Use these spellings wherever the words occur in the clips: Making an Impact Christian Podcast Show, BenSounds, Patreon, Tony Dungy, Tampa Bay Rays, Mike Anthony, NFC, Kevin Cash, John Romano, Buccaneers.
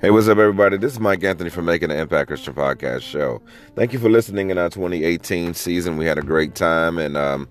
Hey, what's up, everybody? This is Mike Anthony from Making an Impact Christian Podcast Show. Thank you for listening in our 2018 season. We had a great time, and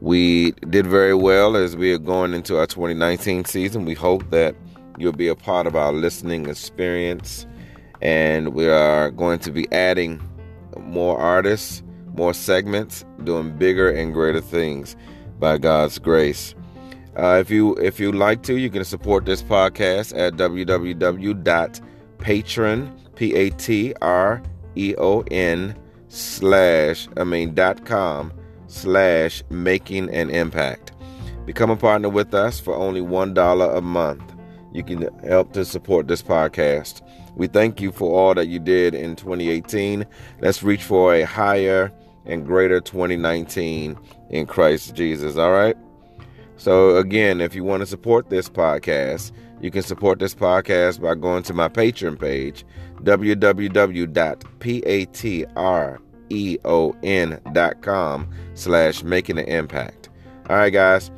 we did very well as we are going into our 2019 season. We hope that you'll be a part of our listening experience, and we are going to be adding more artists, more segments, doing bigger and greater things by God's grace. If you like to, you can support this podcast at patreon.com/makinganimpact. Become a partner with us for only $1 a month. You can help to support this podcast. We thank you for all that you did in 2018. Let's reach for a higher and greater 2019 in Christ Jesus. All right. So again, if you want to support this podcast, you can support this podcast by going to my Patreon page, patreon.com/makinganimpact. All right, guys,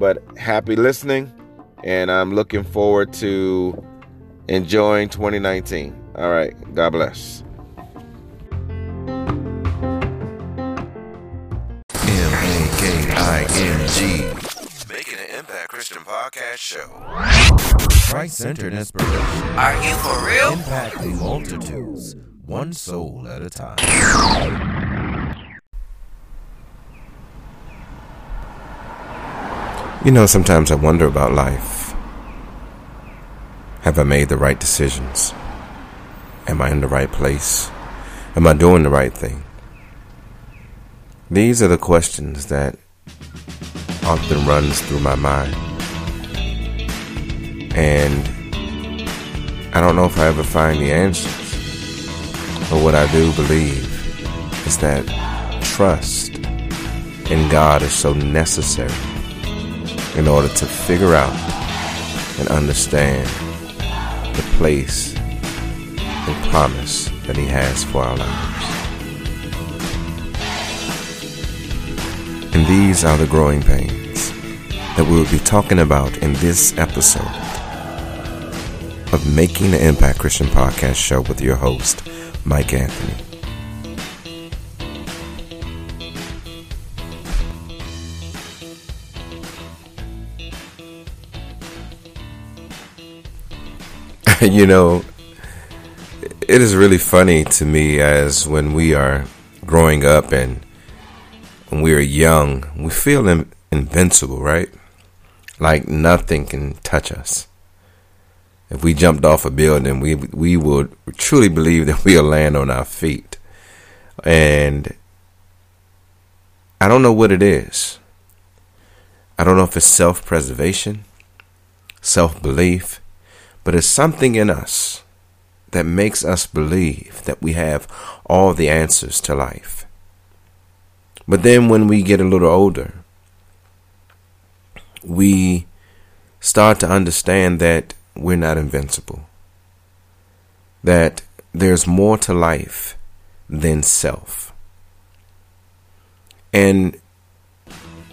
but happy listening, and I'm looking forward to enjoying 2019. All right. God bless. MAKING. Making an Impact Christian Podcast Show. Christ-centered inspiration. Are you for real? Impacting multitudes, one soul at a time. You know, sometimes I wonder about life. Have I made the right decisions? Am I in the right place? Am I doing the right thing? These are the questions that often runs through my mind, and I don't know if I ever find the answers, but what I do believe is that trust in God is so necessary in order to figure out and understand the place and promise that He has for our lives. And these are the growing pains that we will be talking about in this episode of Making an Impact Christian Podcast Show with your host, Mike Anthony. You know, it is really funny to me as when we are growing up and when we are young, we feel invincible, right? Like nothing can touch us. If we jumped off a building, we would truly believe that we'll land on our feet. And I don't know what it is. I don't know if it's self-preservation, self-belief, but it's something in us that makes us believe that we have all the answers to life. But then when we get a little older, we start to understand that we're not invincible. That there's more to life than self. And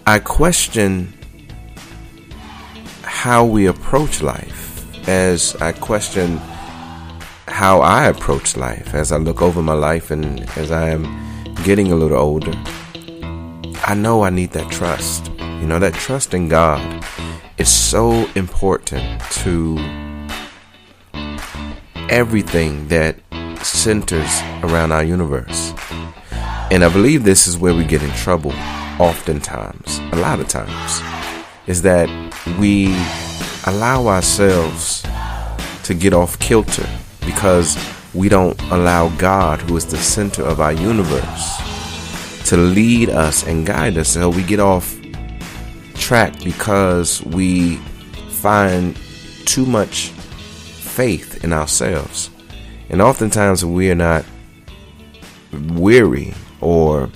I question how we approach life, as I question how I approach life, as I look over my life and as I am getting a little older. I know I need that trust. You know, that trust in God is so important to everything that centers around our universe. And I believe this is where we get in trouble oftentimes, a lot of times, is that we allow ourselves to get off kilter because we don't allow God, who is the center of our universe, to lead us and guide us. So we get off track because we find too much faith in ourselves. And oftentimes we are not weary or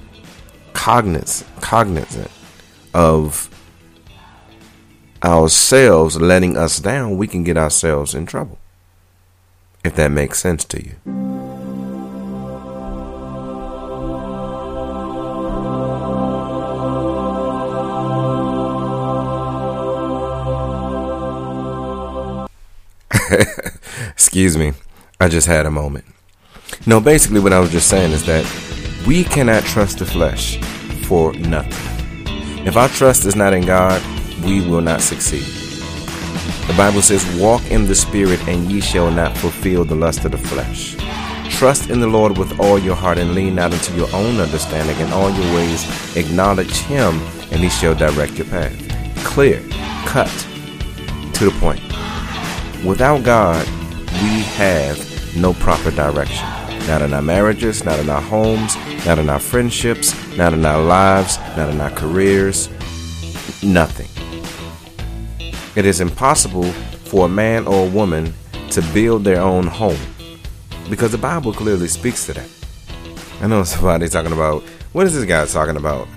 cognizant of ourselves letting us down. We can get ourselves in trouble, if that makes sense to you. Excuse me. I just had a moment. No, basically what I was just saying is that we cannot trust the flesh for nothing. If our trust is not in God, we will not succeed. The Bible says, walk in the Spirit and ye shall not fulfill the lust of the flesh. Trust in the Lord with all your heart and lean not into your own understanding. In all your ways acknowledge him and he shall direct your path. Clear, cut, to the point. Without God, we have no proper direction. Not in our marriages, not in our homes, not in our friendships, not in our lives, not in our careers, nothing. It is impossible for a man or a woman to build their own home, because the Bible clearly speaks to that. I know somebody's talking about, what is this guy talking about?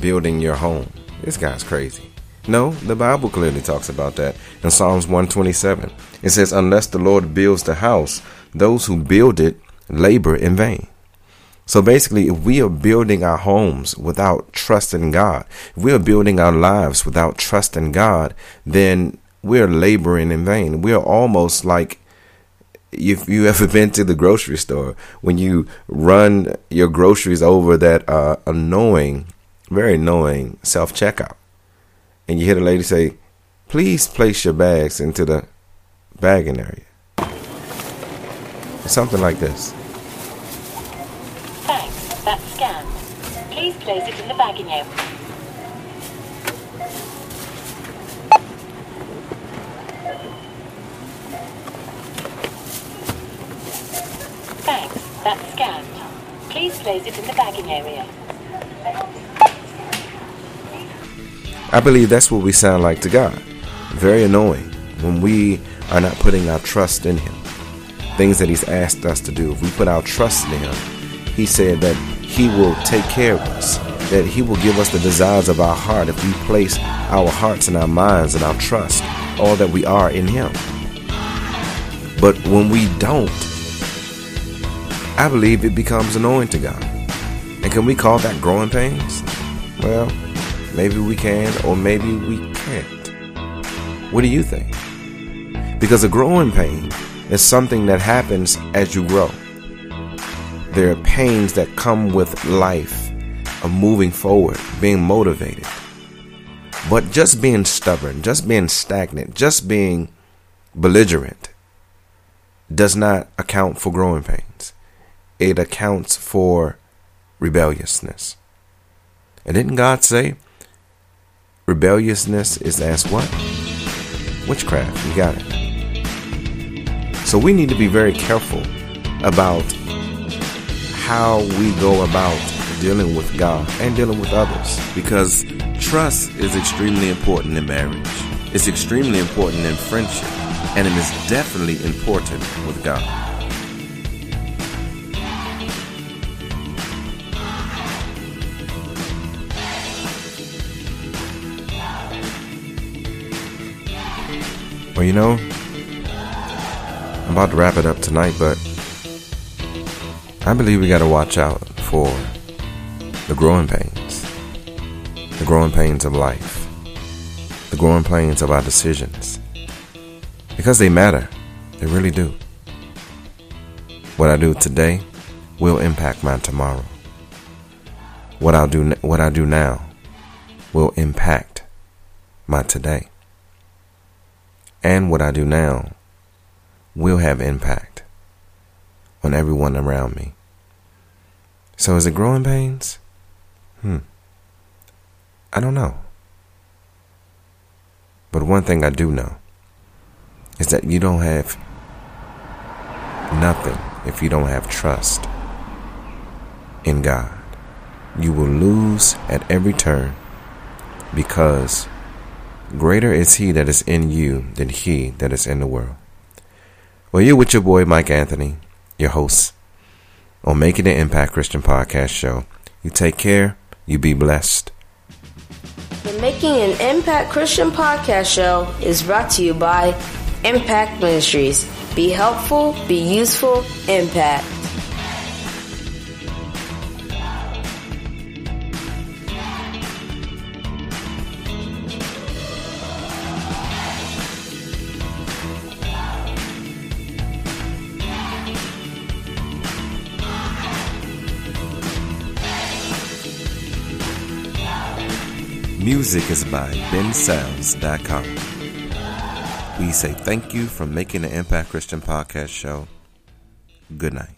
Building your home. This guy's crazy. No, the Bible clearly talks about that. In Psalms 127, it says, unless the Lord builds the house, those who build it labor in vain. So basically, if we are building our homes without trusting God, if we are building our lives without trusting God, then we're laboring in vain. We're almost like, if you ever been to the grocery store, when you run your groceries over that annoying, very annoying self-checkout, and you hear the lady say, please place your bags into the bagging area. Something like this. Thanks, that's scanned. Please place it in the bagging area. Thanks, that's scanned. Please place it in the bagging area. I believe that's what we sound like to God. Very annoying when we are not putting our trust in him. Things that he's asked us to do. If we put our trust in him, he said that he will take care of us, that he will give us the desires of our heart if we place our hearts and our minds and our trust, all that we are, in him. But when we don't, I believe it becomes annoying to God. And can we call that growing pains? Well, maybe we can, or maybe we can't. What do you think? Because a growing pain is something that happens as you grow. There are pains that come with life, of moving forward, being motivated. But just being stubborn, just being stagnant, just being belligerent does not account for growing pains. It accounts for rebelliousness. And didn't God say, rebelliousness is as what? Witchcraft. You got it. So we need to be very careful about how we go about dealing with God and dealing with others, because trust is extremely important in marriage. It's extremely important in friendship, and it is definitely important with God. Well, you know, I'm about to wrap it up tonight, but I believe we got to watch out for the growing pains of life, the growing pains of our decisions, because they matter. They really do. What I do today will impact my tomorrow. What I do now will impact my today. And what I do now will have impact on everyone around me. So is it growing pains? I don't know. But one thing I do know is that you don't have nothing if you don't have trust in God. You will lose at every turn, because greater is he that is in you than he that is in the world. Well, you're with your boy Mike Anthony, your host, on Making an Impact Christian Podcast Show. You take care. You be blessed. The Making an Impact Christian Podcast Show is brought to you by Impact Ministries. Be helpful, be useful, impact. Music is by BenSounds.com. We say thank you for making the Impact Christian Podcast Show. Good night.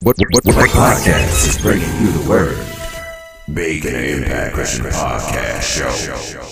What podcast is bringing you the word? Making an Impact Christian Podcast Show.